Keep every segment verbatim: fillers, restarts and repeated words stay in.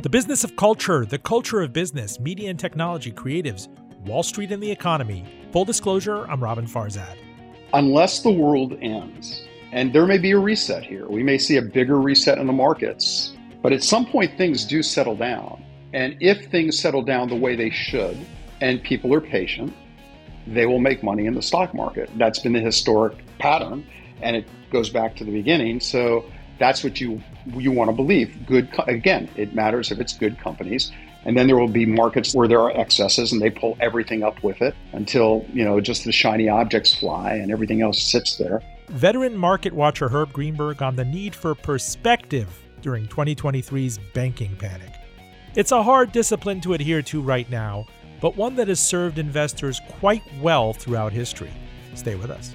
The business of culture, the culture of business, media and technology, creatives, Wall Street and the economy. Full disclosure, I'm Robin Farzad. Unless the world ends, and there may be a reset here, we may see a bigger reset in the markets, but at some point things do settle down. And if things settle down the way they should, and people are patient, they will make money in the stock market. That's been the historic pattern, and it goes back to the beginning. So that's what you you want to believe. Good, again, it matters if it's good companies. And then there will be markets where there are excesses and they pull everything up with it until, you know, just the shiny objects fly and everything else sits there. Veteran market watcher Herb Greenberg on the need for perspective during twenty twenty-three's banking panic. It's a hard discipline to adhere to right now, but one that has served investors quite well throughout history. Stay with us.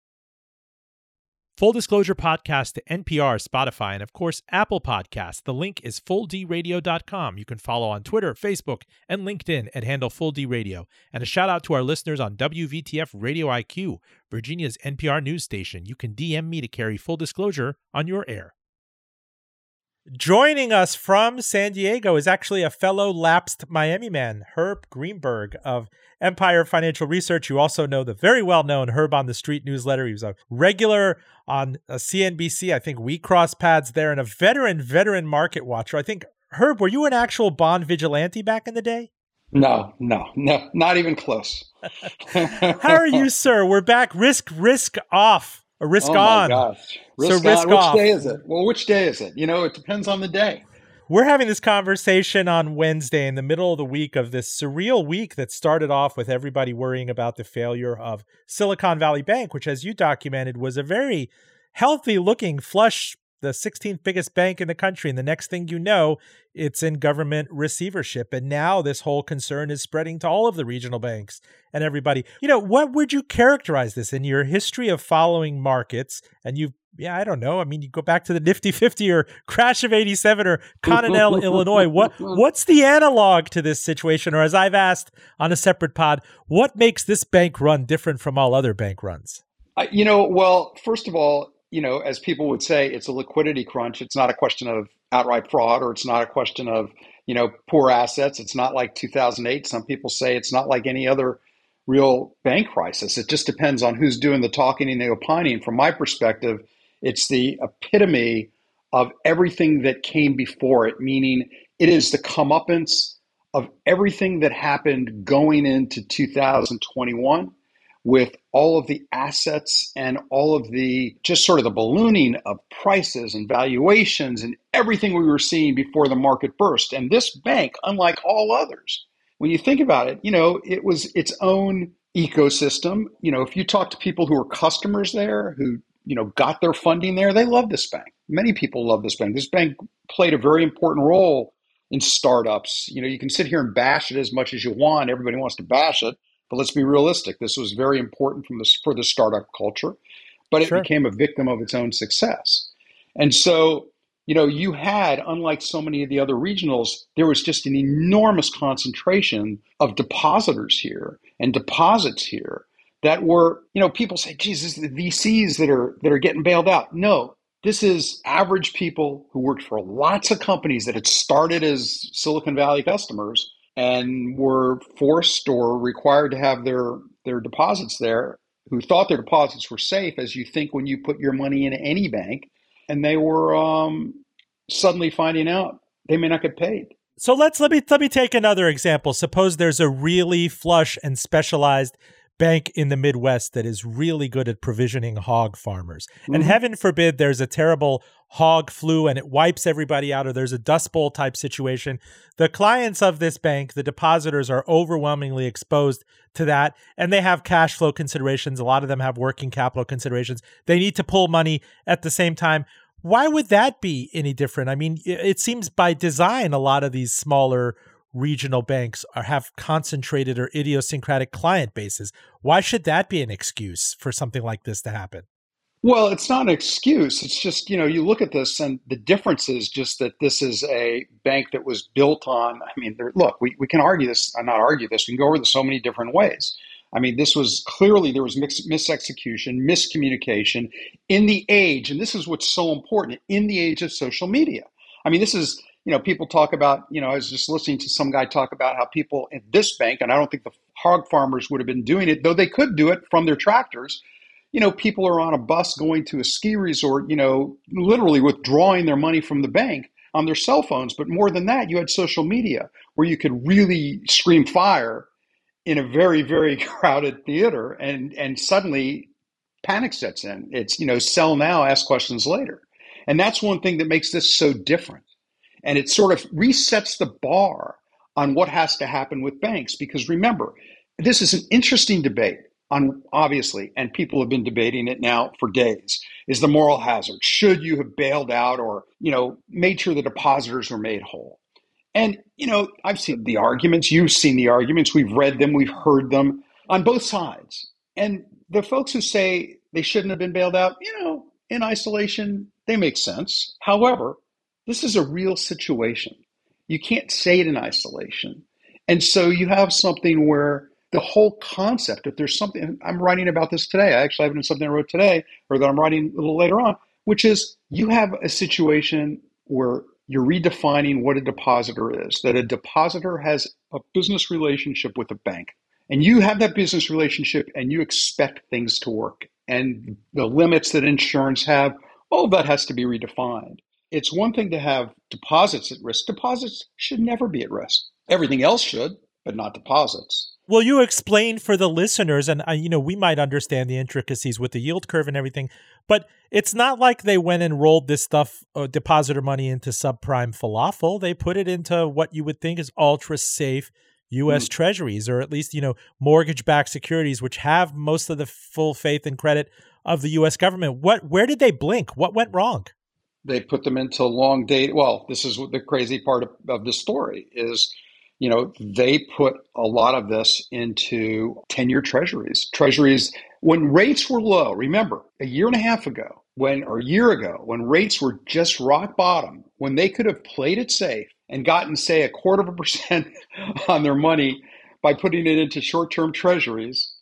Full Disclosure Podcast to N P R, Spotify, and of course, Apple Podcasts. The link is Full D Radio dot com. You can follow on Twitter, Facebook, and LinkedIn at handle FullDRadio. And a shout out to our listeners on W V T F Radio I Q, Virginia's N P R news station. You can D M me to carry Full Disclosure on your air. Joining us from San Diego is actually a fellow lapsed Miami man, Herb Greenberg of Empire Financial Research. You also know the very well-known Herb on the Street newsletter. He was a regular on C N B C. I think we crossed paths there, and a veteran, veteran market watcher. I think, Herb, were you an actual bond vigilante back in the day? No, no, no, not even close. How are you, sir? We're back. Risk, risk off. A risk oh on. Gosh. Risk so risk on. Which off. Day is it? Well, which day is it? You know, it depends on the day. We're having this conversation on Wednesday in the middle of the week of this surreal week that started off with everybody worrying about the failure of Silicon Valley Bank, which, as you documented, was a very healthy looking flush, the sixteenth biggest bank in the country. And the next thing you know, it's in government receivership. And now this whole concern is spreading to all of the regional banks and everybody. You know, what would you characterize this in your history of following markets? And you've, yeah, I don't know. I mean, you go back to the nifty fifty or crash of eighty-seven or Continental Illinois. What What's the analog to this situation? Or as I've asked on a separate pod, what makes this bank run different from all other bank runs? Uh, you know, well, first of all, you know, as people would say, it's a liquidity crunch. It's not a question of outright fraud, or it's not a question of, you know, poor assets. It's not like two thousand eight. Some people say it's not like any other real bank crisis. It just depends on who's doing the talking and the opining. From my perspective, it's the epitome of everything that came before it, meaning it is the comeuppance of everything that happened going into two thousand twenty-one. With all of the assets and all of the just sort of the ballooning of prices and valuations and everything we were seeing before the market burst. And this bank, unlike all others, when you think about it, you know, it was its own ecosystem. You know, if you talk to people who were customers there, who, you know, got their funding there, they love this bank. Many people love this bank. This bank played a very important role in startups. You know, you can sit here and bash it as much as you want. Everybody wants to bash it. But let's be realistic. This was very important from the, for the startup culture, but it sure became a victim of its own success. And so, you know, you had, unlike so many of the other regionals, there was just an enormous concentration of depositors here and deposits here that were, you know, people say, geez, this is the V Cs that are that are getting bailed out. No, this is average people who worked for lots of companies that had started as Silicon Valley customers and were forced or required to have their, their deposits there, who thought their deposits were safe, as you think when you put your money in any bank, and they were um, suddenly finding out they may not get paid. So let's let me let me take another example. Suppose there's a really flush and specialized bank in the Midwest that is really good at provisioning hog farmers. Mm-hmm. And heaven forbid there's a terrible hog flu and it wipes everybody out, or there's a Dust Bowl type situation. The clients of this bank, the depositors, are overwhelmingly exposed to that, and they have cash flow considerations. A lot of them have working capital considerations. They need to pull money at the same time. Why would that be any different? I mean, it seems by design a lot of these smaller regional banks are, have concentrated or idiosyncratic client bases. Why should that be an excuse for something like this to happen? Well, it's not an excuse. It's just, you know, you look at this and the difference is just that this is a bank that was built on, I mean, there, look, we, we can argue this, not argue this, we can go over this so many different ways. I mean, this was clearly, there was mis- misexecution, miscommunication in the age, and this is what's so important, in the age of social media. I mean, this is, you know, people talk about, you know, I was just listening to some guy talk about how people in this bank, and I don't think the hog farmers would have been doing it, though they could do it from their tractors. You know, people are on a bus going to a ski resort, you know, literally withdrawing their money from the bank on their cell phones. But more than that, you had social media where you could really scream fire in a very, very crowded theater, and and suddenly panic sets in. It's, you know, sell now, ask questions later. And that's one thing that makes this so different. And it sort of resets the bar on what has to happen with banks. Because remember, this is an interesting debate. On, obviously, and people have been debating it now for days, is the moral hazard. Should you have bailed out or, you know, made sure the depositors were made whole? And, you know, I've seen the arguments. You've seen the arguments. We've read them. We've heard them on both sides. And the folks who say they shouldn't have been bailed out, you know, in isolation, they make sense. However, this is a real situation. You can't say it in isolation. And so you have something where the whole concept, if there's something, I'm writing about this today, I actually have it in something I wrote today, or that I'm writing a little later on, which is you have a situation where you're redefining what a depositor is, that a depositor has a business relationship with a bank. And you have that business relationship and you expect things to work. And the limits that insurance have, all of that has to be redefined. It's one thing to have deposits at risk. Deposits should never be at risk. Everything else should, but not deposits. Will you explain for the listeners, and uh, you know, we might understand the intricacies with the yield curve and everything, but it's not like they went and rolled this stuff, uh, depositor money into subprime falafel. They put it into what you would think is ultra-safe U S Mm. treasuries, or at least, you know, mortgage-backed securities, which have most of the full faith and credit of the U S government. What, where did they blink? What went wrong? They put them into long date. Well, this is the crazy part of, of the story is, you know, they put a lot of this into ten-year treasuries. Treasuries, when rates were low, remember, a year and a half ago, when or a year ago, when rates were just rock bottom, when they could have played it safe and gotten, say, a quarter of a percent on their money by putting it into short-term treasuries,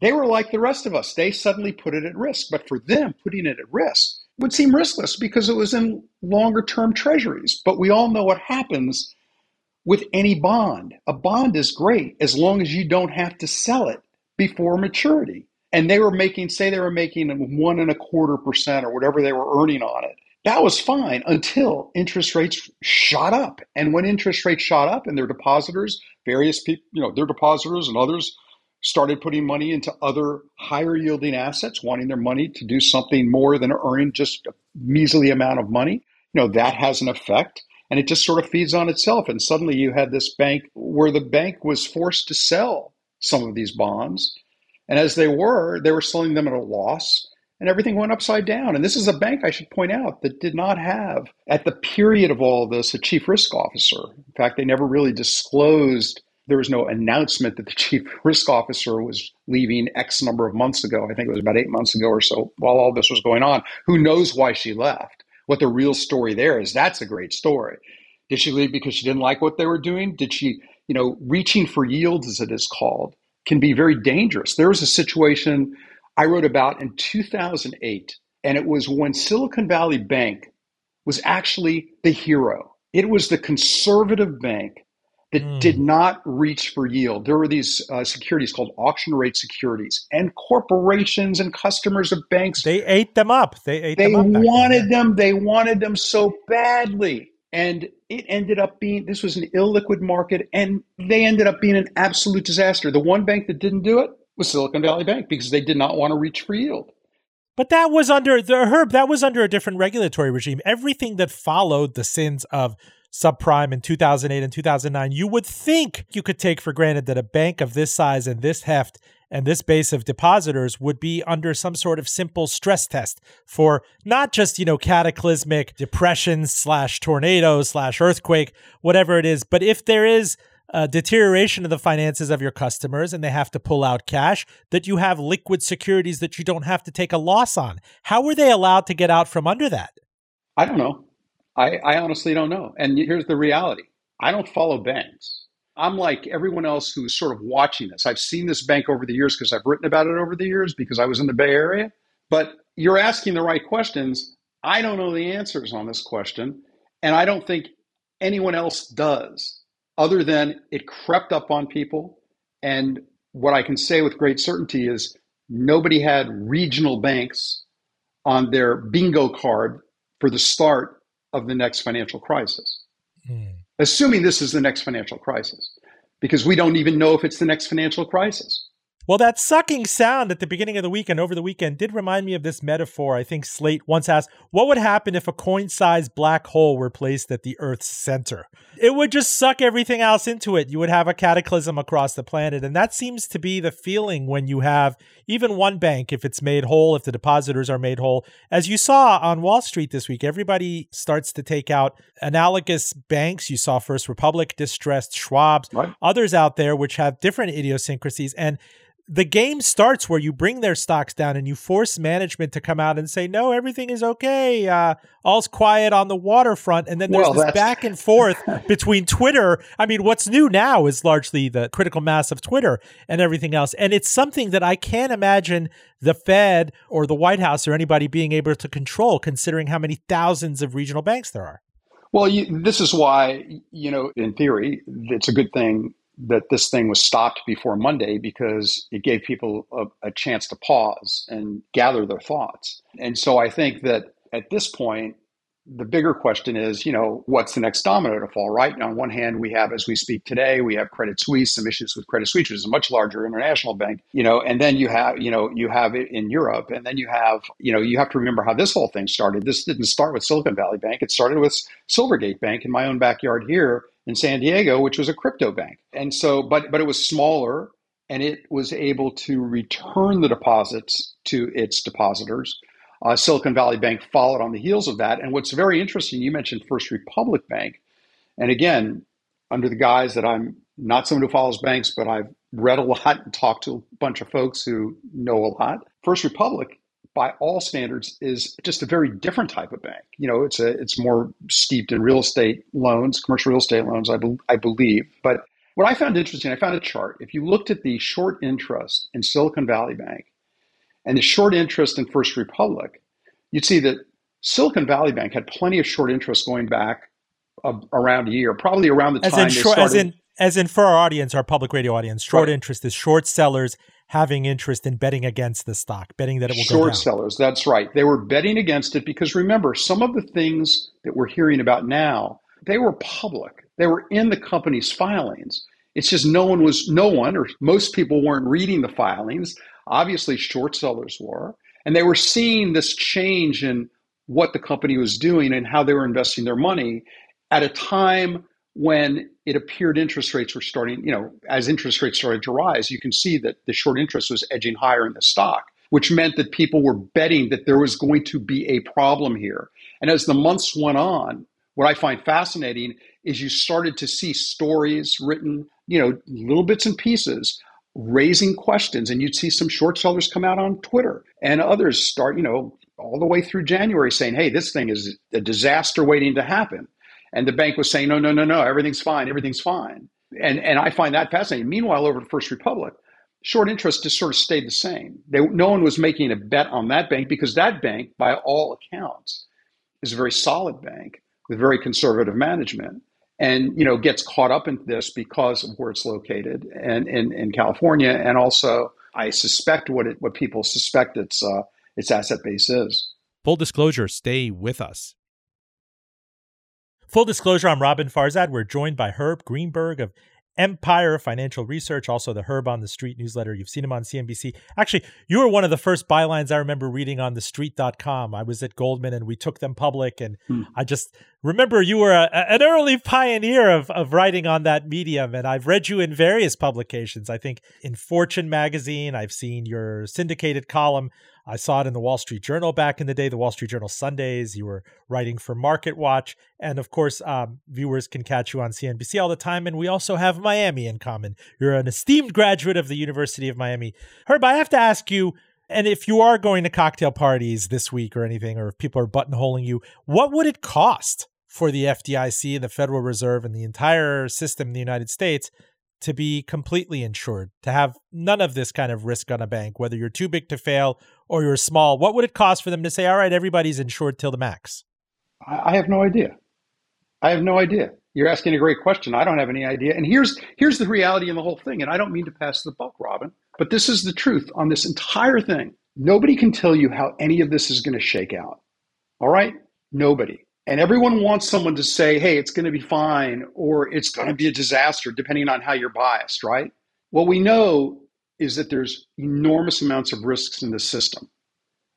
they were like the rest of us. They suddenly put it at risk. But for them, putting it at risk would seem riskless because it was in longer-term treasuries. But we all know what happens with any bond. A bond is great as long as you don't have to sell it before maturity. And they were making, say they were making one and a quarter percent or whatever they were earning on it. That was fine until interest rates shot up. And when interest rates shot up and their depositors, various people, you know, their depositors and others started putting money into other higher yielding assets, wanting their money to do something more than earn just a measly amount of money. You know, that has an effect. And it just sort of feeds on itself. And suddenly you had this bank where the bank was forced to sell some of these bonds. And as they were, they were selling them at a loss and everything went upside down. And this is a bank, I should point out, that did not have, at the period of all of this, a chief risk officer. In fact, they never really disclosed, there was no announcement that the chief risk officer was leaving X number of months ago. I think it was about eight months ago or so while all this was going on. Who knows why she left? What the real story there is, that's a great story. Did she leave because she didn't like what they were doing? Did she, you know, reaching for yields, as it is called, can be very dangerous. There was a situation I wrote about in two thousand eight, and it was when Silicon Valley Bank was actually the hero. It was the conservative bank that mm. did not reach for yield. There were these uh, securities called auction rate securities, and corporations and customers of banks, they ate them up. They ate they them up. They wanted them. They wanted them so badly. And it ended up being, this was an illiquid market, and they ended up being an absolute disaster. The one bank that didn't do it was Silicon Valley Bank because they did not want to reach for yield. But that was under, the Herb, that was under a different regulatory regime. Everything that followed the sins of subprime in two thousand eight and two thousand nine, you would think you could take for granted that a bank of this size and this heft and this base of depositors would be under some sort of simple stress test for not just, you know, cataclysmic depression slash tornado slash earthquake, whatever it is. But if there is a deterioration of the finances of your customers and they have to pull out cash, that you have liquid securities that you don't have to take a loss on. How were they allowed to get out from under that? I don't know. I, I honestly don't know. And here's the reality. I don't follow banks. I'm like everyone else who's sort of watching this. I've seen this bank over the years because I've written about it over the years because I was in the Bay Area. But you're asking the right questions. I don't know the answers on this question. And I don't think anyone else does, other than it crept up on people. And what I can say with great certainty is nobody had regional banks on their bingo card for the start of the next financial crisis. Mm. Assuming this is the next financial crisis, because we don't even know if it's the next financial crisis. Well, that sucking sound at the beginning of the week and over the weekend did remind me of this metaphor. I think Slate once asked, what would happen if a coin-sized black hole were placed at the Earth's center? It would just suck everything else into it. You would have a cataclysm across the planet. And that seems to be the feeling when you have even one bank, if it's made whole, if the depositors are made whole. As you saw on Wall Street this week, everybody starts to take out analogous banks. You saw First Republic, distressed Schwab's, right. Others out there which have different idiosyncrasies. And the game starts where you bring their stocks down and you force management to come out and say, no, everything is okay. Uh, all's quiet on the waterfront. And then there's well, this back and forth between Twitter. I mean, what's new now is largely the critical mass of Twitter and everything else. And it's something that I can't imagine the Fed or the White House or anybody being able to control, considering how many thousands of regional banks there are. Well, you, this is why, you know, in theory, it's a good thing that this thing was stopped before Monday, because it gave people a, a chance to pause and gather their thoughts. And so I think that at this point, the bigger question is, you know, what's the next domino to fall, right? And on one hand, we have, as we speak today, we have Credit Suisse, some issues with Credit Suisse, which is a much larger international bank, you know, and then you have, you know, you have it in Europe, and then you have, you know, you have to remember how this whole thing started. This didn't start with Silicon Valley Bank. It started with Silvergate Bank in my own backyard here in San Diego, which was a crypto bank. And so, but but it was smaller, and it was able to return the deposits to its depositors. Uh, Silicon Valley Bank followed on the heels of that. And what's very interesting, you mentioned First Republic Bank. And again, under the guise that I'm not someone who follows banks, but I've read a lot and talked to a bunch of folks who know a lot. First Republic, by all standards, is just a very different type of bank. You know, it's a it's more steeped in real estate loans, commercial real estate loans, I, be, I believe. But what I found interesting, I found a chart. If you looked at the short interest in Silicon Valley Bank and the short interest in First Republic, you'd see that Silicon Valley Bank had plenty of short interest going back a, around a year, probably around the as time in short, they started. As in, as in for our audience, our public radio audience, short right. interest is short sellers having interest in betting against the stock, betting that it will short go down. Short sellers, that's right. They were betting against it because, remember, some of the things that we're hearing about now, they were public. They were in the company's filings. It's just no one was, no one or most people weren't reading the filings. Obviously, short sellers were, and they were seeing this change in what the company was doing and how they were investing their money at a time when it appeared interest rates were starting, you know, as interest rates started to rise, you can see that the short interest was edging higher in the stock, which meant that people were betting that there was going to be a problem here. And as the months went on, what I find fascinating is you started to see stories written, you know, little bits and pieces, raising questions, and you'd see some short sellers come out on Twitter and others start, you know, all the way through January saying, hey, this thing is a disaster waiting to happen. And the bank was saying, no, no, no, no, everything's fine, everything's fine. And and I find that fascinating. Meanwhile, over at First Republic, short interest just sort of stayed the same. They, no one was making a bet on that bank because that bank, by all accounts, is a very solid bank with very conservative management. And, you know, gets caught up in this because of where it's located and in California. And also, I suspect what it, what people suspect its uh, its asset base is. Full disclosure, stay with us. Full disclosure, I'm Robin Farzad. We're joined by Herb Greenberg of Empire Financial Research, also the Herb on the Street newsletter. You've seen him on C N B C. Actually, you were one of the first bylines I remember reading on the street dot com. I was at Goldman and we took them public. And hmm. I just remember you were a, an early pioneer of, of writing on that medium. And I've read you in various publications. I think in Fortune magazine, I've seen your syndicated column. I saw it in the Wall Street Journal back in the day, the Wall Street Journal Sundays. You were writing for Market Watch. And of course, um, viewers can catch you on C N B C all the time. And we also have Miami in common. You're an esteemed graduate of the University of Miami. Herb, I have to ask you, and if you are going to cocktail parties this week or anything, or if people are buttonholing you, what would it cost for the F D I C and the Federal Reserve and the entire system in the United States to be completely insured, to have none of this kind of risk on a bank, whether you're too big to fail or you're small? What would it cost for them to say, all right, everybody's insured till the max? I have no idea. I have no idea. You're asking a great question. I don't have any idea. And here's here's the reality in the whole thing. And I don't mean to pass the buck, Robin, but this is the truth on this entire thing. Nobody can tell you how any of this is going to shake out. All right? Nobody. And everyone wants someone to say, hey, it's going to be fine, or it's going to be a disaster, depending on how you're biased, right? What we know is that there's enormous amounts of risks in the system.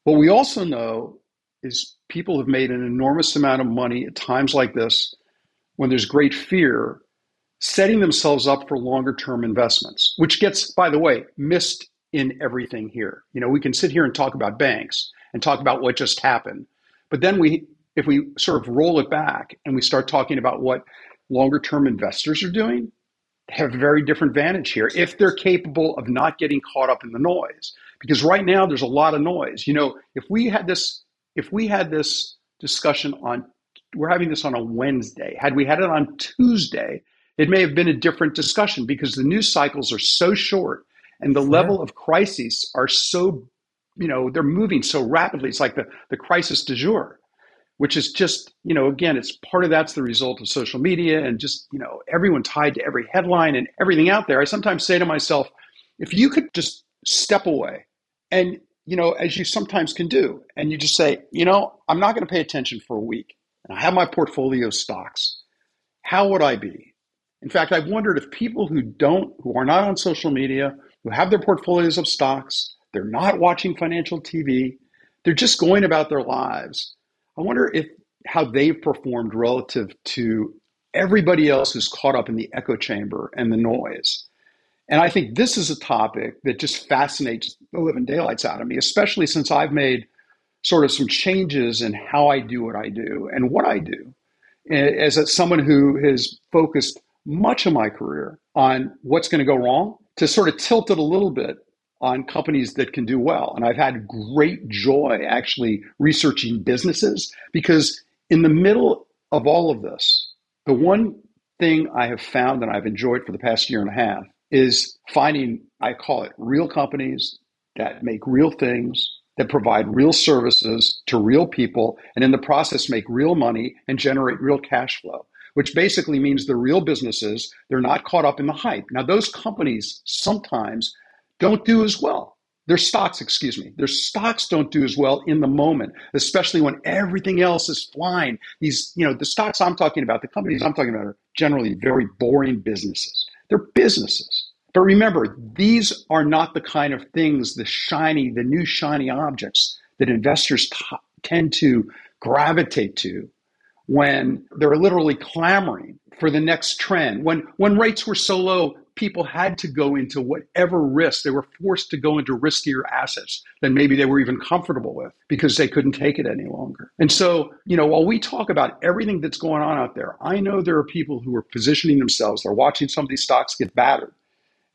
What we also know is people have made an enormous amount of money at times like this, when there's great fear, setting themselves up for longer-term investments, which gets, by the way, missed in everything here. You know, we can sit here and talk about banks and talk about what just happened, but then we, if we sort of roll it back and we start talking about what longer-term investors are doing, they have a very different vantage here if they're capable of not getting caught up in the noise. Because right now there's a lot of noise. You know, if we had this, if we had this discussion on, we're having this on a Wednesday. Had we had it on Tuesday, it may have been a different discussion because the news cycles are so short and the yeah. level of crises are so, you know, they're moving so rapidly. It's like the, the crisis du jour, which is just, you know, again, it's part of that's the result of social media and just, you know, everyone tied to every headline and everything out there. I sometimes say to myself, if you could just step away and, you know, as you sometimes can do, and you just say, you know, I'm not going to pay attention for a week. And I have my portfolio of stocks. How would I be? In fact, I've wondered if people who don't, who are not on social media, who have their portfolios of stocks, they're not watching financial T V, they're just going about their lives. I wonder if how they've performed relative to everybody else who's caught up in the echo chamber and the noise. And I think this is a topic that just fascinates the living daylights out of me, especially since I've made sort of some changes in how I do what I do and what I do as a, someone who has focused much of my career on what's going to go wrong to sort of tilt it a little bit on companies that can do well. And I've had great joy actually researching businesses because in the middle of all of this, the one thing I have found and I've enjoyed for the past year and a half is finding, I call it real companies that make real things, that provide real services to real people, and in the process make real money and generate real cash flow, which basically means the real businesses, they're not caught up in the hype. Now, those companies sometimes don't do as well. Their stocks, excuse me, their stocks don't do as well in the moment, especially when everything else is flying. These, you know, the stocks I'm talking about, the companies I'm talking about are generally very boring businesses. They're businesses. But remember, these are not the kind of things, the shiny, the new shiny objects that investors t- tend to gravitate to when they're literally clamoring for the next trend. When when rates were so low, people had to go into whatever risk. They were forced to go into riskier assets than maybe they were even comfortable with because they couldn't take it any longer. And so, you know, while we talk about everything that's going on out there, I know there are people who are positioning themselves. They're watching some of these stocks get battered.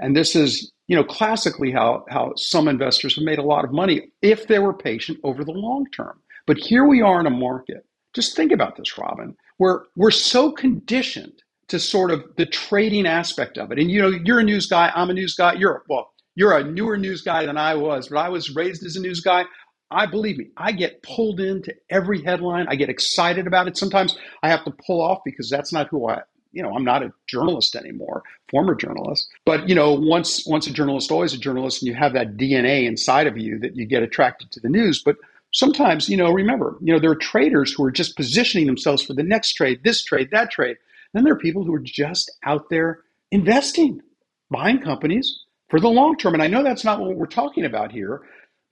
And this is, you know, classically how, how some investors have made a lot of money if they were patient over the long term. But here we are in a market. Just think about this, Robin, where we're so conditioned to sort of the trading aspect of it. And, you know, you're a news guy. I'm a news guy. You're, well, you're a newer news guy than I was, but I was raised as a news guy. I believe me, I get pulled into every headline. I get excited about it. Sometimes I have to pull off because that's not who I am. You know, I'm not a journalist anymore, former journalist. But, you know, once once a journalist, always a journalist, and you have that D N A inside of you that you get attracted to the news. But sometimes, you know, remember, you know, there are traders who are just positioning themselves for the next trade, this trade, that trade. Then there are people who are just out there investing, buying companies for the long term. And I know that's not what we're talking about here.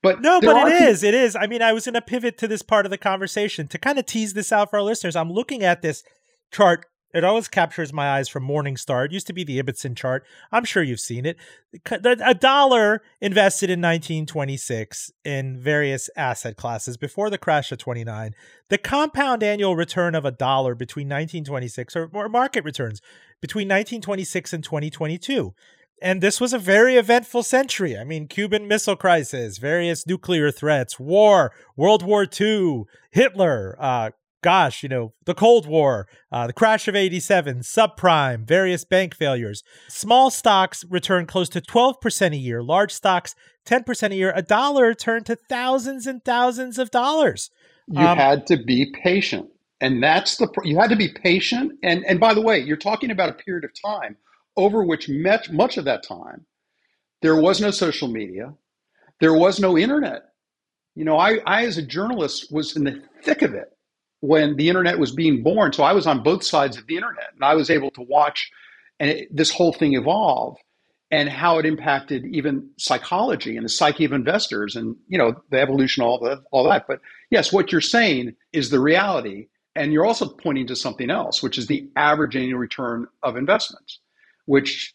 But no, but it is. It is. I mean, I was going to pivot to this part of the conversation to kind of tease this out for our listeners. I'm looking at this chart. It always captures my eyes from Morningstar. It used to be the Ibbotson chart. I'm sure you've seen it. A dollar invested in nineteen twenty-six in various asset classes before the crash of twenty-nine. The compound annual return of a dollar between nineteen twenty-six or, or market returns between nineteen twenty-six and twenty twenty-two. And this was a very eventful century. I mean, Cuban Missile Crisis, various nuclear threats, war, World War Two, Hitler, uh, gosh, you know, the Cold War, uh, the crash of eighty-seven, subprime, various bank failures. Small stocks return close to twelve percent a year, large stocks ten percent a year. A dollar turned to thousands and thousands of dollars. You um, had to be patient. And that's the, you had to be patient. And, and by the way, you're talking about a period of time over which much, much of that time, there was no social media. There was no internet. You know, I, I, as a journalist, was in the thick of it when the internet was being born. So I was on both sides of the internet, and I was able to watch and it, this whole thing evolve and how it impacted even psychology and the psyche of investors and, you know, the evolution, all the, all that. But yes, what you're saying is the reality. And you're also pointing to something else, which is the average annual return of investments, which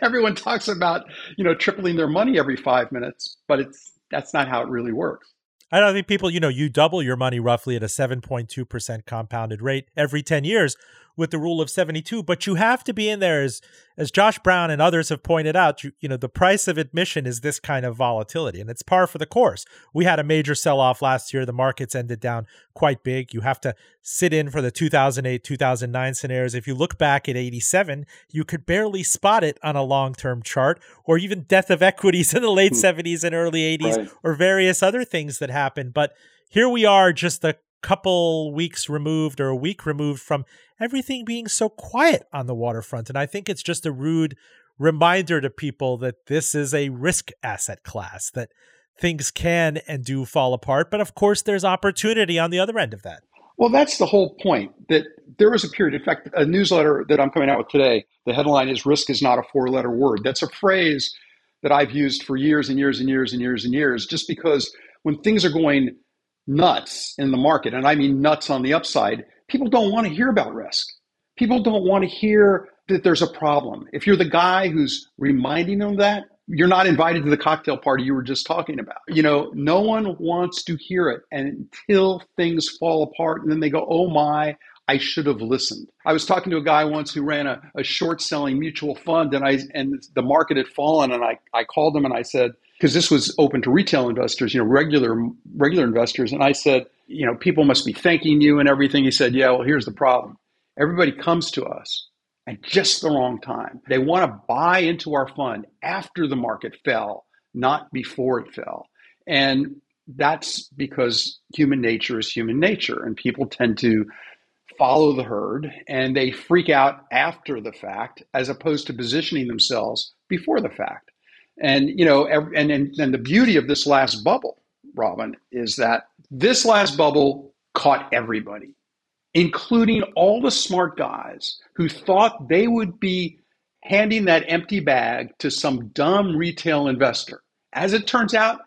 everyone talks about, you know, tripling their money every five minutes, but it's that's not how it really works. I don't think people, you know, you double your money roughly at a seven point two percent compounded rate every ten years with the rule of seventy-two, but you have to be in there as, as Josh Brown and others have pointed out, you, you know, the price of admission is this kind of volatility and it's par for the course. We had a major sell-off last year. The markets ended down quite big. You have to sit in for the two thousand eight, two thousand nine scenarios. If you look back at eighty-seven, you could barely spot it on a long-term chart, or even death of equities in the late seventies and early eighties, right, or various other things that happened. But here we are just a couple weeks removed or a week removed from everything being so quiet on the waterfront. And I think it's just a rude reminder to people that this is a risk asset class, that things can and do fall apart. But of course, there's opportunity on the other end of that. Well, that's the whole point, that there was a period. In fact, a newsletter that I'm coming out with today, the headline is "Risk is not a four-letter word." That's a phrase that I've used for years and years and years and years and years, just because when things are going nuts in the market, and I mean nuts on the upside, people don't want to hear about risk. People don't want to hear that there's a problem. If you're the guy who's reminding them that, you're not invited to the cocktail party you were just talking about. You know, no one wants to hear it until things fall apart. And then they go, oh my, I should have listened. I was talking to a guy once who ran a, a short selling mutual fund, and I and the market had fallen. And I, I called him and I said, because this was open to retail investors, you know, regular, regular investors. And I said, you know, people must be thanking you and everything. He said, yeah, well, here's the problem. Everybody comes to us at just the wrong time. They want to buy into our fund after the market fell, not before it fell. And that's because human nature is human nature, and people tend to follow the herd and they freak out after the fact as opposed to positioning themselves before the fact. And, you know, every, and, and and the beauty of this last bubble, Robin, is that this last bubble caught everybody, including all the smart guys who thought they would be handing that empty bag to some dumb retail investor. As it turns out,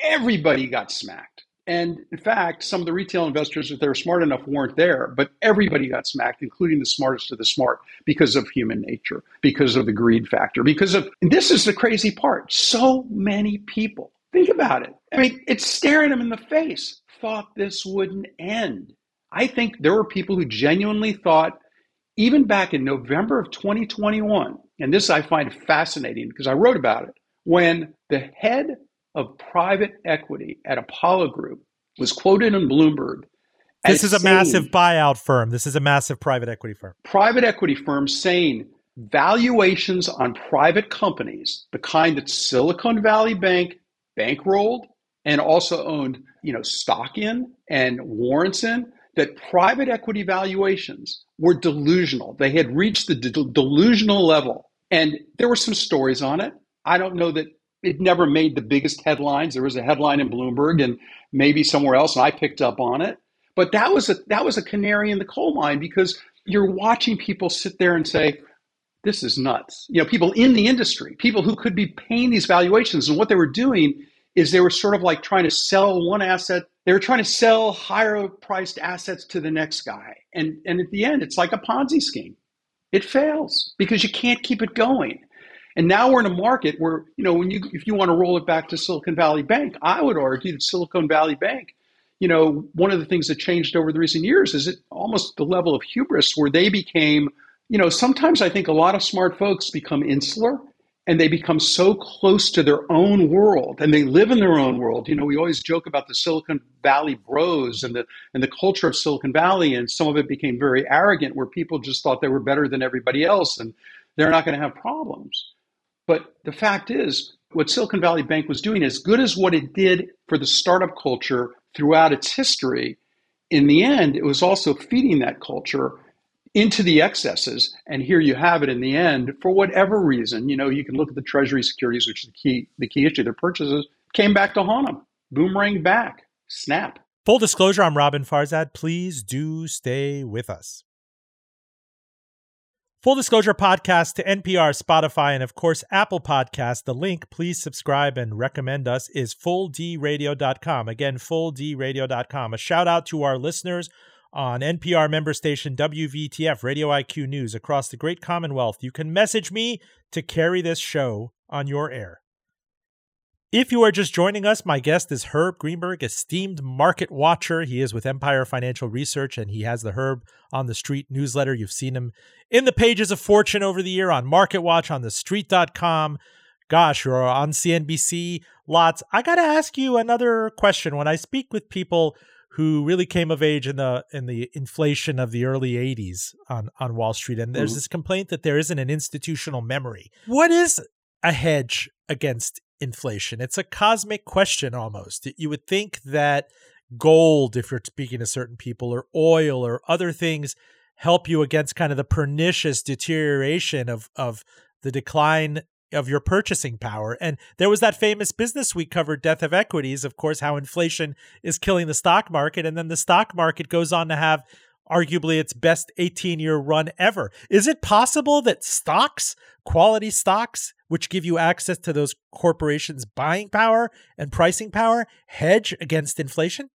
everybody got smacked. And in fact, some of the retail investors, if they were smart enough, weren't there, but everybody got smacked, including the smartest of the smart, because of human nature, because of the greed factor, because of, and this is the crazy part, so many people, think about it. I mean, it's staring them in the face, thought this wouldn't end. I think there were people who genuinely thought, even back in November of twenty twenty-one, and this I find fascinating because I wrote about it, when the head of private equity at Apollo Group was quoted in Bloomberg. This is a massive buyout firm. This is a massive private equity firm. Private equity firm saying valuations on private companies, the kind that Silicon Valley Bank bankrolled and also owned, you know, stock in and warrants in, that private equity valuations were delusional. They had reached the de- delusional level. And there were some stories on it. I don't know that it never made the biggest headlines. There was a headline in Bloomberg and maybe somewhere else, and I picked up on it. But that was a that was a canary in the coal mine, because you're watching people sit there and say, this is nuts. You know, people in the industry, people who could be paying these valuations, and what they were doing is they were sort of like trying to sell one asset. They were trying to sell higher priced assets to the next guy. And, and at the end, it's like a Ponzi scheme. It fails because you can't keep it going. And now we're in a market where, you know, when you, if you want to roll it back to Silicon Valley Bank, I would argue that Silicon Valley Bank, you know, one of the things that changed over the recent years is it almost the level of hubris where they became, you know, sometimes I think a lot of smart folks become insular and they become so close to their own world and they live in their own world. You know, we always joke about the Silicon Valley bros and the and the culture of Silicon Valley, and some of it became very arrogant where people just thought they were better than everybody else and they're not going to have problems. But the fact is, what Silicon Valley Bank was doing, as good as what it did for the startup culture throughout its history, in the end, it was also feeding that culture into the excesses. And here you have it in the end, for whatever reason. You know, you can look at the treasury securities, which is the key, the key issue. Their purchases came back to haunt them. Boomerang back. Snap. Full disclosure, I'm Robin Farzad. Please do stay with us. Full Disclosure Podcast to N P R, Spotify, and of course, Apple Podcasts. The link, please subscribe and recommend us, is full d radio dot com. Again, full d radio dot com. A shout out to our listeners on N P R member station W V T F Radio I Q News across the great Commonwealth. You can message me to carry this show on your air. If you are just joining us, my guest is Herb Greenberg, esteemed market watcher. He is with Empire Financial Research, and he has the Herb on the Street newsletter. You've seen him in the pages of Fortune over the year, on Market Watch, on the street dot com. Gosh, you're on C N B C lots. I got to ask you another question. When I speak with people who really came of age in the in the inflation of the early eighties on, on Wall Street, and there's this complaint that there isn't an institutional memory. What is a hedge against inflation? It's a cosmic question almost. You would think that gold, if you're speaking to certain people, or oil or other things, help you against kind of the pernicious deterioration of, of the decline of your purchasing power. And there was that famous Business Week covered death of equities, of course, how inflation is killing the stock market. And then the stock market goes on to have arguably its best eighteen-year run ever. Is it possible that stocks, quality stocks, which give you access to those corporations' buying power and pricing power, hedge against inflation?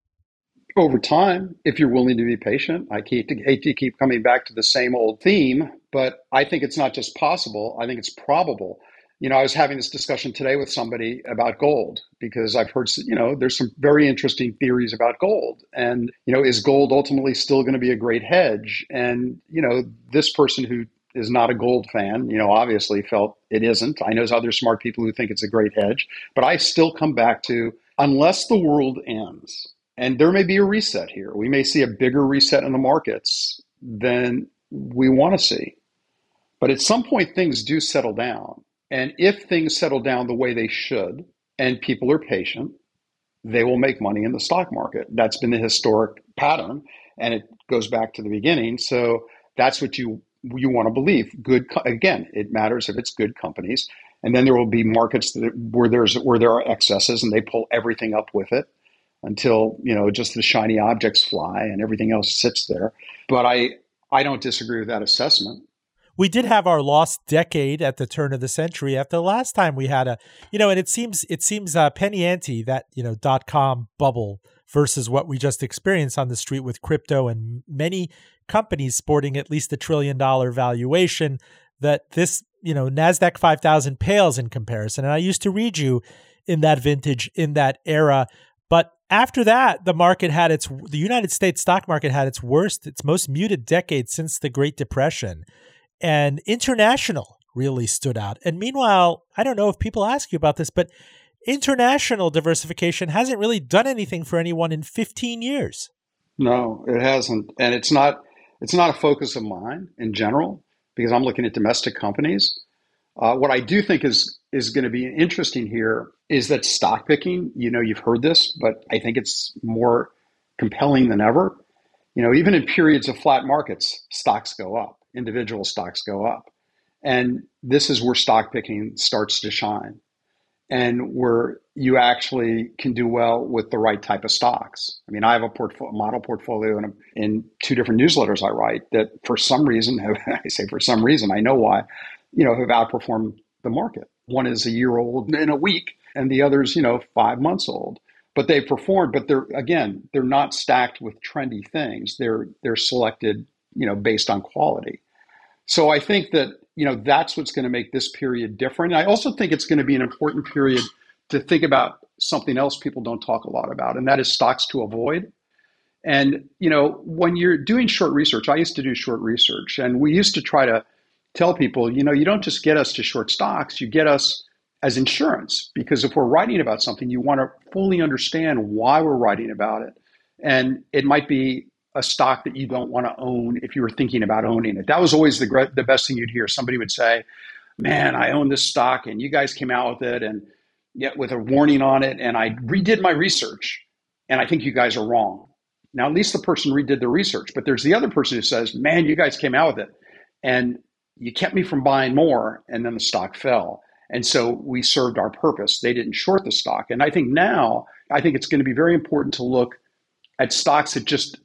Over time, if you're willing to be patient. I hate to, hate to keep coming back to the same old theme, but I think it's not just possible. I think it's probable. You know, I was having this discussion today with somebody about gold, because I've heard, you know, there's some very interesting theories about gold. And, you know, is gold ultimately still going to be a great hedge? And, you know, this person who is not a gold fan, you know, obviously felt it isn't. I know other smart people who think it's a great hedge, but I still come back to, unless the world ends, and there may be a reset here, we may see a bigger reset in the markets than we want to see. But at some point, things do settle down. And if things settle down the way they should, and people are patient, they will make money in the stock market. That's been the historic pattern, and it goes back to the beginning. So that's what you you want to believe. Good, again, it matters if it's good companies. And then there will be markets that where there's where there are excesses, and they pull everything up with it until, you know, just the shiny objects fly and everything else sits there. But I I don't disagree with that assessment. We did have our lost decade at the turn of the century after the last time we had a, you know, and it seems it seems uh, penny ante, that, you know, dot-com bubble versus what we just experienced on the street with crypto and many companies sporting at least a trillion dollar valuation, that this, you know, NASDAQ five thousand pales in comparison. And I used to read you in that vintage, in that era. But after that, the market had its, the United States stock market had its worst, its most muted decade since the Great Depression. And international really stood out. And meanwhile, I don't know if people ask you about this, but international diversification hasn't really done anything for anyone in fifteen years. No, it hasn't. And it's not it's not a focus of mine in general, because I'm looking at domestic companies. Uh, what I do think is is going to be interesting here is that stock picking, you know, you've heard this, but I think it's more compelling than ever. You know, even in periods of flat markets, stocks go up. Individual stocks go up. And this is where stock picking starts to shine. and where you actually can do well with the right type of stocks. I mean, I have a portfolio, model portfolio in, a, in two different newsletters I write that for some reason, have, I say for some reason, I know why, you know, have outperformed the market. One is a year old in a week and the other's, you know, five months old. But they performed, but they're, again, they're not stacked with trendy things. They're, they're selected, you know, based on quality. So I think that, you know, that's what's going to make this period different. And I also think it's going to be an important period to think about something else people don't talk a lot about, and that is stocks to avoid. And, you know, when you're doing short research, I used to do short research, and we used to try to tell people, you know, you don't just get us to short stocks, you get us as insurance, because if we're writing about something, you want to fully understand why we're writing about it. And it might be a stock that you don't want to own if you were thinking about owning it. That was always the the best thing you'd hear. Somebody would say, man, I own this stock and you guys came out with it and yet with a warning on it, and I redid my research and I think you guys are wrong. Now, at least the person redid their research, but there's the other person who says, man, you guys came out with it and you kept me from buying more, and then the stock fell. And so we served our purpose. They didn't short the stock. And I think now, I think it's going to be very important to look at stocks that just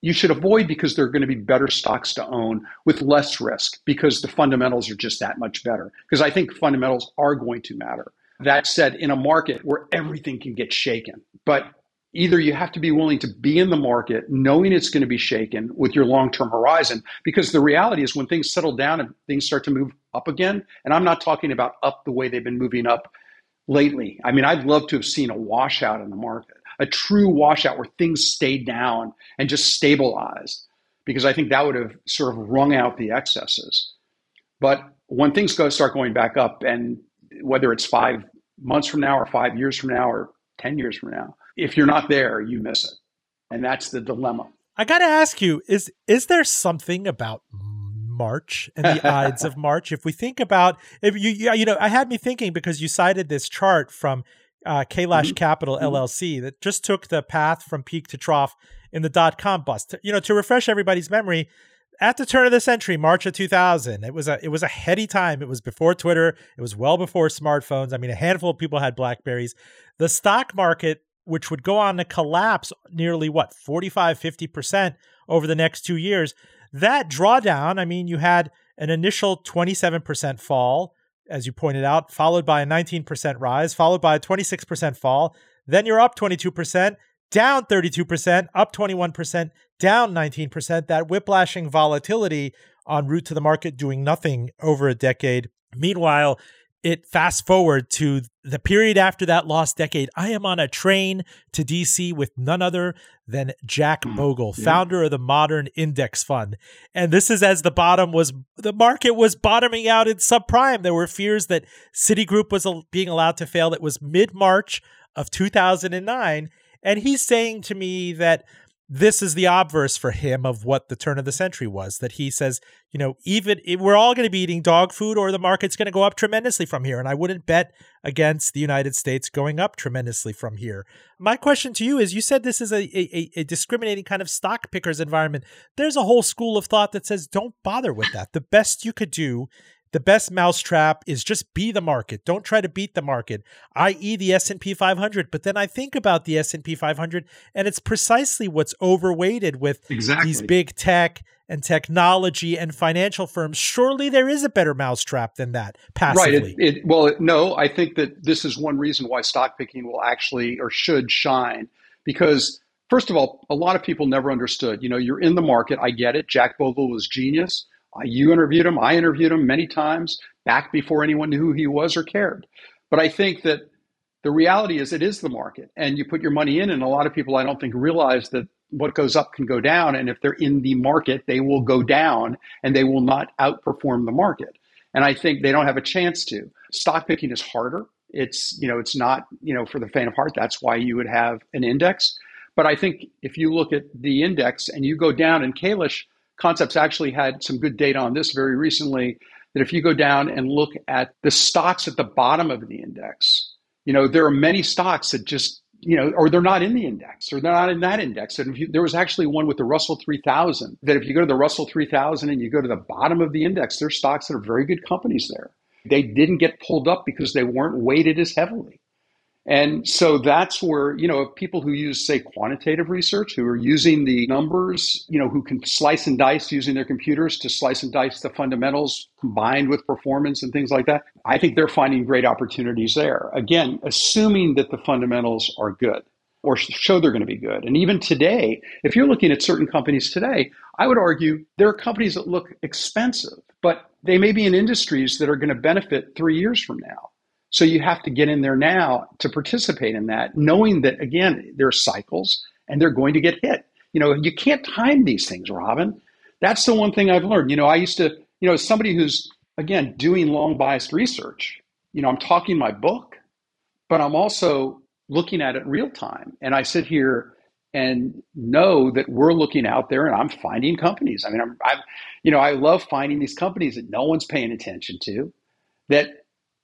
you should avoid because they're going to be better stocks to own with less risk because the fundamentals are just that much better. Because I think fundamentals are going to matter. That said, in a market where everything can get shaken, but either you have to be willing to be in the market knowing it's going to be shaken with your long-term horizon, because the reality is when things settle down and things start to move up again, and I'm not talking about up the way they've been moving up lately. I mean, I'd love to have seen a washout in the market, a true washout where things stayed down and just stabilized, because I think that would have sort of wrung out the excesses. But when things go start going back up, and whether it's five months from now or five years from now or ten years from now, if you're not there, you miss it. And that's the dilemma. I got to ask you, is is there something about March and the Ides of March? If we think about, if you, you know, I had me thinking because you cited this chart from uh, Kailash mm-hmm. Capital L L C mm-hmm. that just took the path from peak to trough in the dot-com bust. You know, to refresh everybody's memory, at the turn of the century, March of two thousand, it was a it was a heady time. It was before Twitter. It was well before smartphones. I mean, a handful of people had BlackBerries. The stock market, which would go on to collapse nearly, what, forty-five, fifty percent over the next two years. That drawdown, I mean, you had an initial twenty-seven percent fall, as you pointed out, followed by a nineteen percent rise, followed by a twenty-six percent fall. Then you're up twenty-two percent, down thirty-two percent, up twenty-one percent, down nineteen percent. That whiplashing volatility en route to the market doing nothing over a decade. Meanwhile, it fast forward to the period after that lost decade. I am on a train to D C with none other than Jack Bogle, mm-hmm. founder of the Modern Index Fund. And this is as the bottom was, the market was bottoming out in subprime. There were fears that Citigroup was being allowed to fail. It was mid-March of two thousand nine. And he's saying to me that this is the obverse for him of what the turn of the century was, that he says, you know, even if we're all going to be eating dog food or the market's going to go up tremendously from here. And I wouldn't bet against the United States going up tremendously from here. My question to you is, you said this is a, a, a discriminating kind of stock pickers environment. There's a whole school of thought that says, don't bother with that. The best you could do, the best mousetrap is just be the market. Don't try to beat the market, that is the S and P five hundred. But then I think about the S and P five hundred, and it's precisely what's overweighted with exactly. these big tech and technology and financial firms. Surely there is a better mousetrap than that, passively. Right. It, it, well, no, I think that this is one reason why stock picking will actually or should shine. Because first of all, a lot of people never understood, you know, you're in the market. I get it. Jack Bogle was genius. You interviewed him. I interviewed him many times back before anyone knew who he was or cared. But I think that the reality is it is the market, and you put your money in, and a lot of people I don't think realize that what goes up can go down. And if they're in the market, they will go down and they will not outperform the market. And I think they don't have a chance to. Stock picking is harder. It's, you know, it's not, you know, for the faint of heart. That's why you would have an index. But I think if you look at the index and you go down, and Kailash Concepts actually had some good data on this very recently, that if you go down and look at the stocks at the bottom of the index, you know, there are many stocks that just, you know, or they're not in the index or they're not in that index. And if you, there was actually one with the Russell three thousand, that if you go to the Russell three thousand and you go to the bottom of the index, there's stocks that are very good companies there. They didn't get pulled up because they weren't weighted as heavily. And so that's where, you know, people who use, say, quantitative research, who are using the numbers, you know, who can slice and dice using their computers to slice and dice the fundamentals combined with performance and things like that, I think they're finding great opportunities there. Again, assuming that the fundamentals are good or show they're going to be good. And even today, if you're looking at certain companies today, I would argue there are companies that look expensive, but they may be in industries that are going to benefit three years from now. So you have to get in there now to participate in that, knowing that, again, there are cycles and they're going to get hit. You know, you can't time these things, Robin. That's the one thing I've learned. You know, I used to, you know, as somebody who's, again, doing long biased research, you know, I'm talking my book, but I'm also looking at it real time. And I sit here and know that we're looking out there and I'm finding companies. I mean, I'm, I've, you know, I love finding these companies that no one's paying attention to, that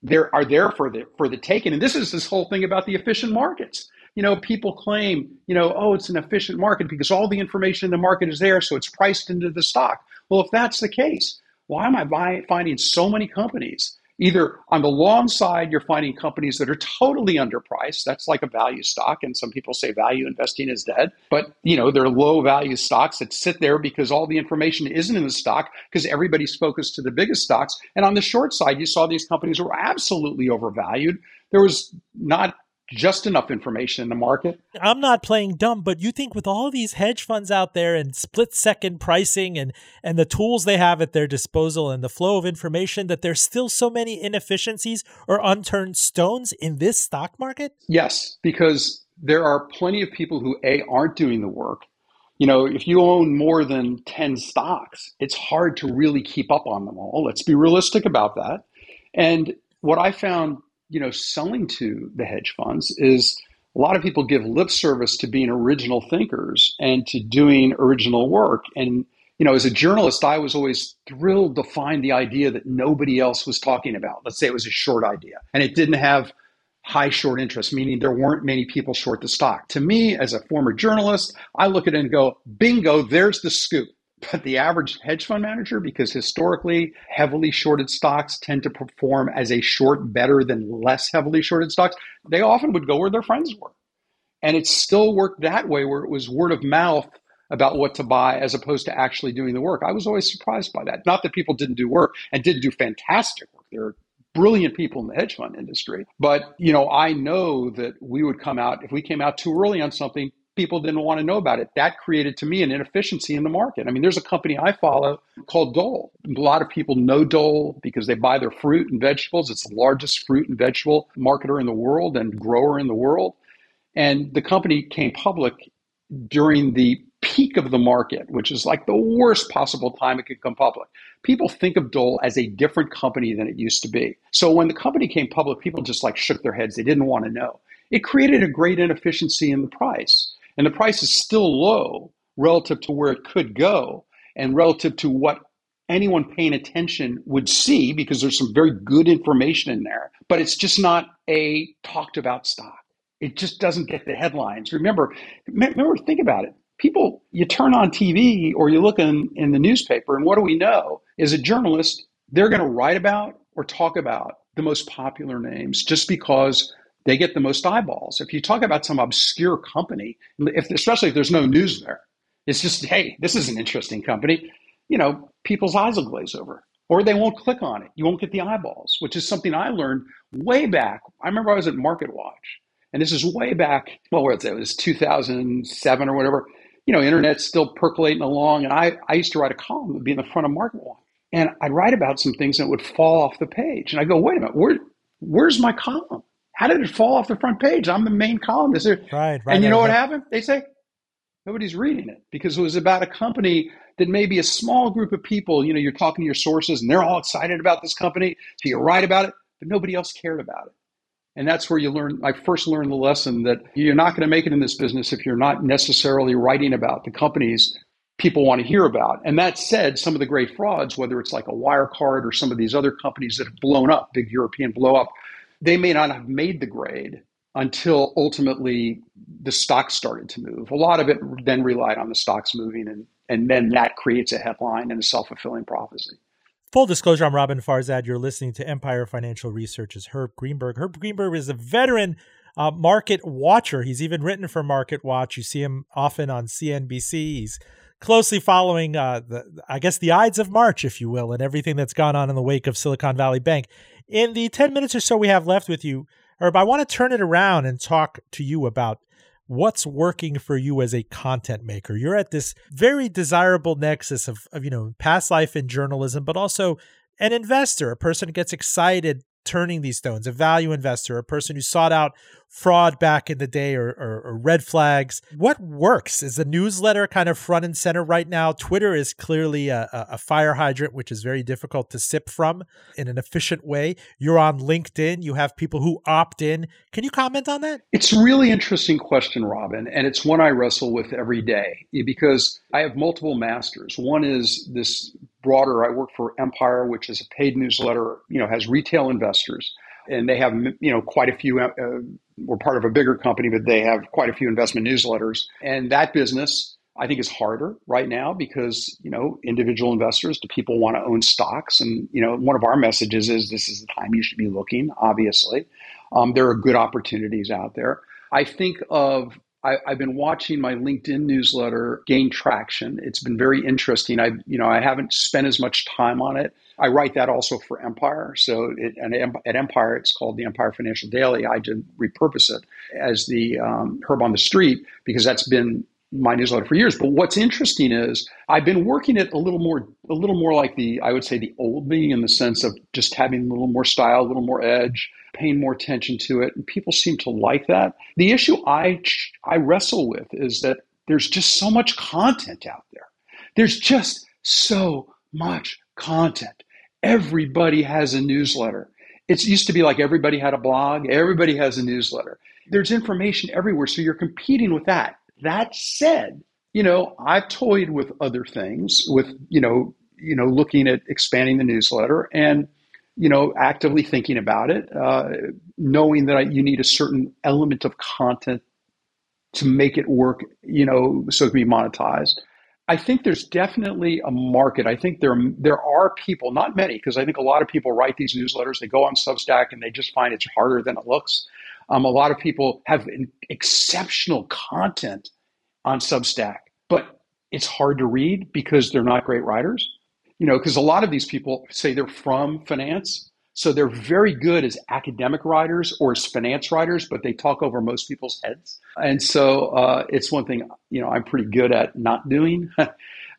there are there for the for the taking. And this is this whole thing about the efficient markets. You know, people claim, you know, oh, it's an efficient market because all the information in the market is there, so it's priced into the stock. Well, if that's the case, why am I buying, finding so many companies? Either on the long side, you're finding companies that are totally underpriced. That's like a value stock. And some people say value investing is dead. But, you know, they're low value stocks that sit there because all the information isn't in the stock because everybody's focused to the biggest stocks. And on the short side, you saw these companies were absolutely overvalued. There was not just enough information in the market. I'm not playing dumb, but you think with all these hedge funds out there and split second pricing and, and the tools they have at their disposal and the flow of information that there's still so many inefficiencies or unturned stones in this stock market? Yes, because there are plenty of people who A, aren't doing the work. You know, if you own more than ten stocks, it's hard to really keep up on them all. Let's be realistic about that. And what I found, you know, selling to the hedge funds is a lot of people give lip service to being original thinkers and to doing original work. And, you know, as a journalist, I was always thrilled to find the idea that nobody else was talking about. Let's say it was a short idea and it didn't have high short interest, meaning there weren't many people short the stock. To me, as a former journalist, I look at it and go, bingo, there's the scoop. But the average hedge fund manager, because historically heavily shorted stocks tend to perform as a short better than less heavily shorted stocks, they often would go where their friends were. And it still worked that way where it was word of mouth about what to buy as opposed to actually doing the work. I was always surprised by that. Not that people didn't do work and did do fantastic work. There are brilliant people in the hedge fund industry. But, you know, I know that we would come out, if we came out too early on something, people didn't want to know about it. That created, to me, an inefficiency in the market. I mean, there's a company I follow called Dole. A lot of people know Dole because they buy their fruit and vegetables. It's the largest fruit and vegetable marketer in the world and grower in the world. And the company came public during the peak of the market, which is like the worst possible time it could come public. People think of Dole as a different company than it used to be. So when the company came public, people just like shook their heads. They didn't want to know. It created a great inefficiency in the price. And the price is still low relative to where it could go and relative to what anyone paying attention would see, because there's some very good information in there, but it's just not a talked about stock. It just doesn't get the headlines. Remember, remember, think about it. People, you turn on T V or you look in, in the newspaper, and what do we know? As a journalist, they're going to write about or talk about the most popular names just because they get the most eyeballs. If you talk about some obscure company, if, especially if there's no news there, it's just, hey, this is an interesting company, you know, people's eyes will glaze over or they won't click on it. You won't get the eyeballs, which is something I learned way back. I remember I was at Market Watch, and this is way back, well, what was it? It was two thousand seven or whatever, you know, internet's still percolating along. And I, I used to write a column that would be in the front of Market Watch, and I'd write about some things that would fall off the page. And I go, wait a minute, where, where's my column? How did it fall off the front page? I'm the main columnist. Right, right, and you know right. What happened? They say, nobody's reading it because it was about a company that maybe a small group of people, you know, you're talking to your sources and they're all excited about this company. So you write about it, but nobody else cared about it. And that's where you learn, I first learned the lesson that you're not going to make it in this business if you're not necessarily writing about the companies people want to hear about. And that said, some of the great frauds, whether it's like a Wirecard or some of these other companies that have blown up, big European blow up, they may not have made the grade until ultimately the stock started to move. A lot of it then relied on the stocks moving, and, and then that creates a headline and a self-fulfilling prophecy. Full disclosure, I'm Robin Farzad. You're listening to Empire Financial Research's Herb Greenberg. Herb Greenberg is a veteran uh, market watcher. He's even written for Market Watch. You see him often on C N B C. He's closely following, uh, the, I guess, the Ides of March, if you will, and everything that's gone on in the wake of Silicon Valley Bank. In the ten minutes or so we have left with you, Herb, I want to turn it around and talk to you about what's working for you as a content maker. You're at this very desirable nexus of, of, you know, past life in journalism, but also an investor, a person who gets excited turning these stones, a value investor, a person who sought out fraud back in the day or, or, or red flags. What works? Is the newsletter kind of front and center right now? Twitter is clearly a, a fire hydrant, which is very difficult to sip from in an efficient way. You're on LinkedIn. You have people who opt in. Can you comment on that? It's a really interesting question, Robin, and it's one I wrestle with every day because I have multiple masters. One is this broader, I work for Empire, which is a paid newsletter, you know, has retail investors. And they have, you know, quite a few, uh, we're part of a bigger company, but they have quite a few investment newsletters. And that business, I think, is harder right now because, you know, individual investors, do people want to own stocks? And, you know, one of our messages is this is the time you should be looking, obviously. Um, there are good opportunities out there. I think of, I, I've been watching my LinkedIn newsletter gain traction. It's been very interesting. I, you know, I haven't spent as much time on it. I write that also for Empire. So it, and at Empire, it's called the Empire Financial Daily. I did repurpose it as the um, Herb on the Street because that's been my newsletter for years. But what's interesting is I've been working it a little more, a little more like the, I would say the old me in the sense of just having a little more style, a little more edge, paying more attention to it. And people seem to like that. The issue I I wrestle with is that there's just so much content out there. There's just so much content. Everybody has a newsletter. It used to be like everybody had a blog. Everybody has a newsletter. There's information everywhere. So you're competing with that. That said, you know, I've toyed with other things with, you know, you know, looking at expanding the newsletter and, you know, actively thinking about it, uh, knowing that I, you need a certain element of content to make it work, you know, so it can be monetized. I think there's definitely a market. I think there, there are people, not many, because I think a lot of people write these newsletters. They go on Substack and they just find it's harder than it looks. Um, a lot of people have exceptional content on Substack, but it's hard to read because they're not great writers. You know, because a lot of these people say they're from finance. So they're very good as academic writers or as finance writers, but they talk over most people's heads. And so uh, it's one thing, you know, I'm pretty good at not doing.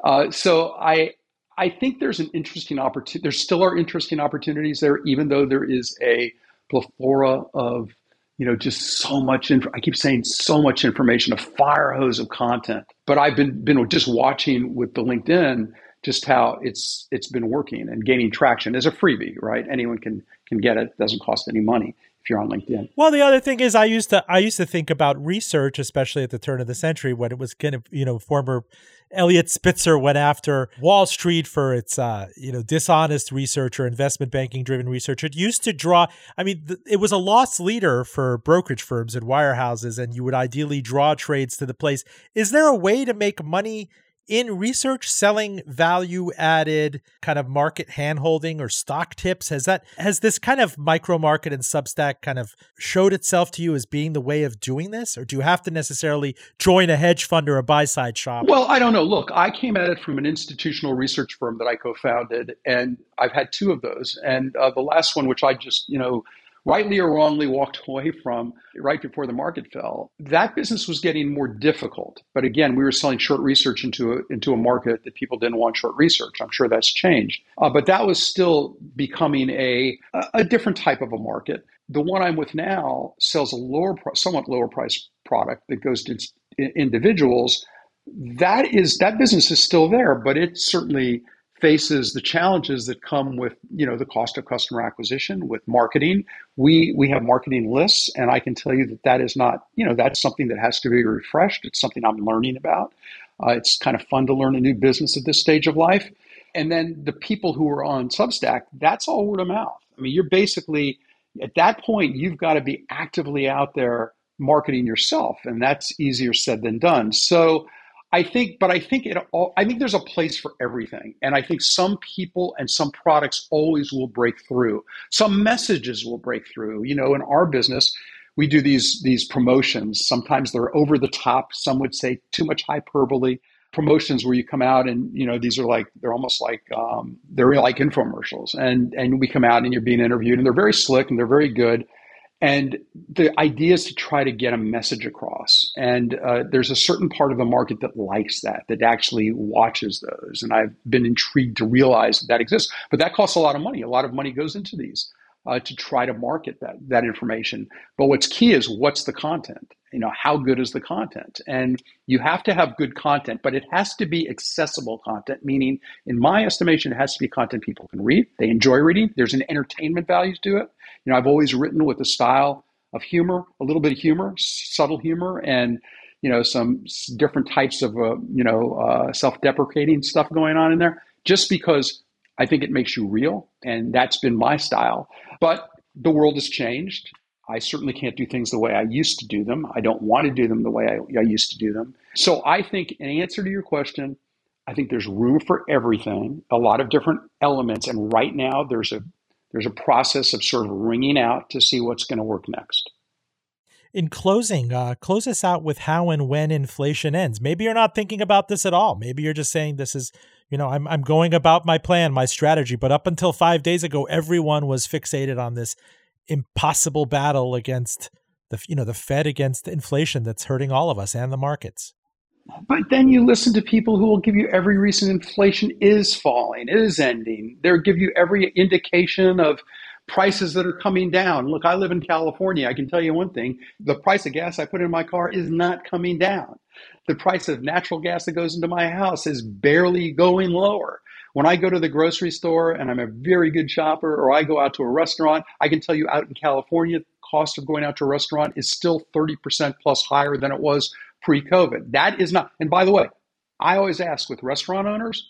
uh, so I I think there's an interesting opportunity. There still are interesting opportunities there, even though there is a plethora of, you know, just so much. Inf- I keep saying so much information, a fire hose of content. But I've been been just watching with the LinkedIn just how it's it's been working and gaining traction as a freebie, right? Anyone can can get it. It doesn't cost any money if you're on LinkedIn. Well, the other thing is I used to I used to think about research, especially at the turn of the century when it was kind of, you know, former Eliot Spitzer went after Wall Street for its, uh, you know, dishonest research or investment banking driven research. It used to draw, I mean, th- it was a loss leader for brokerage firms and wirehouses, and you would ideally draw trades to the place. Is there a way to make money in research, selling value-added kind of market handholding or stock tips? Has that has this kind of micro market and Substack kind of showed itself to you as being the way of doing this, or do you have to necessarily join a hedge fund or a buy-side shop? Well, I don't know. Look, I came at it from an institutional research firm that I co-founded, and I've had two of those, and uh, the last one, which I just, you know, rightly or wrongly walked away from right before the market fell. That business was getting more difficult. But again, we were selling short research into a, into a market that people didn't want short research. I'm sure that's changed. Uh, but that was still becoming a, a different type of a market. The one I'm with now sells a lower, somewhat lower price product that goes to individuals. That is, that business is still there, but it certainly faces the challenges that come with, you know, the cost of customer acquisition, with marketing. We we have marketing lists, and I can tell you that that is not, you know, that's something that has to be refreshed. It's something I'm learning about. Uh, it's kind of fun to learn a new business at this stage of life. And then the people who are on Substack, that's all word of mouth. I mean, you're basically, at that point, you've got to be actively out there marketing yourself, and that's easier said than done. So I think, but I think it all, I think there's a place for everything. And I think some people and some products always will break through. Some messages will break through. You know, in our business, we do these, these promotions. Sometimes they're over the top. Some would say too much hyperbole. Promotions where you come out and, you know, these are like, they're almost like, um, they're like infomercials. And, and we come out and you're being interviewed and they're very slick and they're very good. And the idea is to try to get a message across. And uh, there's a certain part of the market that likes that, that actually watches those. And I've been intrigued to realize that, that exists. But that costs a lot of money. A lot of money goes into these uh, to try to market that, that information. But what's key is what's the content? You know, how good is the content? And you have to have good content, but it has to be accessible content, meaning in my estimation, it has to be content people can read. They enjoy reading. There's an entertainment value to it. You know, I've always written with a style of humor, a little bit of humor, subtle humor, and, you know, some different types of, uh, you know, uh, self-deprecating stuff going on in there, just because I think it makes you real. And that's been my style. But the world has changed. I certainly can't do things the way I used to do them. I don't want to do them the way I, I used to do them. So I think in answer to your question, I think there's room for everything, a lot of different elements. And right now there's a there's a process of sort of wringing out to see what's going to work next. In closing, uh, close us out with how and when inflation ends. Maybe you're not thinking about this at all. Maybe you're just saying this is, you know, I'm I'm going about my plan, my strategy. But up until five days ago, everyone was fixated on this impossible battle against the, you know, the Fed against inflation that's hurting all of us and the markets. But then you listen to people who will give you every reason inflation is falling, is ending. They'll give you every indication of prices that are coming down. Look, I live in California. I can tell you one thing. The price of gas I put in my car is not coming down. The price of natural gas that goes into my house is barely going lower. When I go to the grocery store and I'm a very good shopper, or I go out to a restaurant, I can tell you out in California, the cost of going out to a restaurant is still thirty percent plus higher than it was pre-COVID. That is not, and by the way, I always ask with restaurant owners,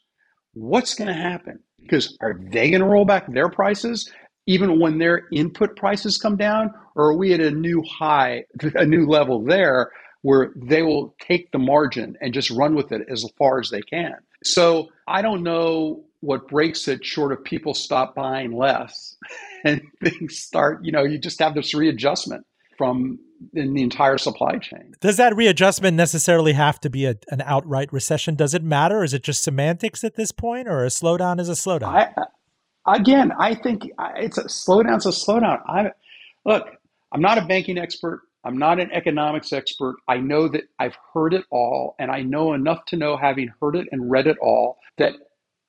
what's going to happen? Because are they going to roll back their prices even when their input prices come down? Or are we at a new high, a new level there where they will take the margin and just run with it as far as they can? So I don't know what breaks it short of people stop buying less and things start, you know, you just have this readjustment from in the entire supply chain. Does that readjustment necessarily have to be a, an outright recession? Does it matter? Is it just semantics at this point, or a slowdown is a slowdown? I, again, I think it's a slowdown's a slowdown. I, look, I'm not a banking expert. I'm not an economics expert. I know that I've heard it all, and I know enough to know, having heard it and read it all, that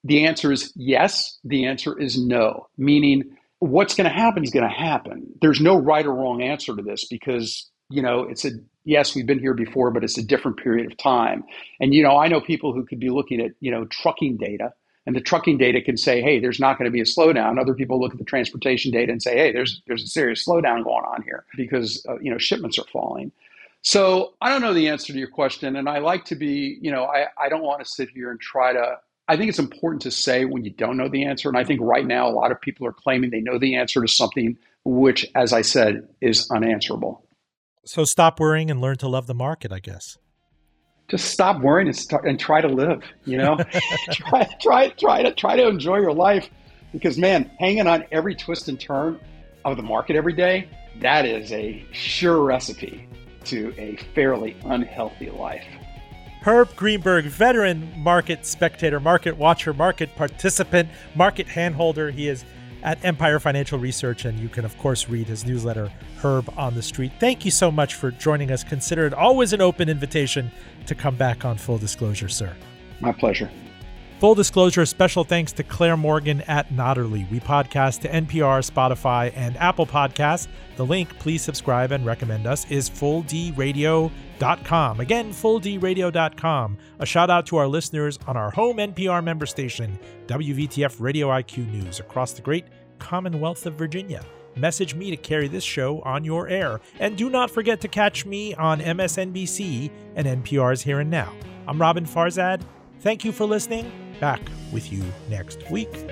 the answer is yes, the answer is no, meaning what's going to happen is going to happen. There's no right or wrong answer to this because, you know, it's a, yes, we've been here before, but it's a different period of time. And, you know, I know people who could be looking at, you know, trucking data, and the trucking data can say, hey, there's not going to be a slowdown. Other people look at the transportation data and say, hey, there's there's a serious slowdown going on here because, uh, you know, shipments are falling. So I don't know the answer to your question. And I like to be, you know, I, I don't want to sit here and try to, I think it's important to say when you don't know the answer. And I think right now, a lot of people are claiming they know the answer to something, which, as I said, is unanswerable. So stop worrying and learn to love the market, I guess. Just stop worrying and, start, and try to live, you know, try, try, try to try to enjoy your life, because, man, hanging on every twist and turn of the market every day, that is a sure recipe to a fairly unhealthy life. Herb Greenberg, veteran market spectator, market watcher, market participant, market handholder. He is at Empire Financial Research, and you can, of course, read his newsletter, Herb on the Street. Thank you so much for joining us. Consider it always an open invitation to come back on Full Disclosure, sir. My pleasure. Full Disclosure, special thanks to Claire Morgan at Notterly. We podcast to N P R, Spotify, and Apple Podcasts. The link, please subscribe and recommend us, is full d radio dot com. Again, full d radio dot com. A shout out to our listeners on our home N P R member station, W V T F Radio I Q News, across the great Commonwealth of Virginia. Message me to carry this show on your air. And do not forget to catch me on M S N B C and N P R's Here and Now. I'm Robin Farzad. Thank you for listening. Back with you next week.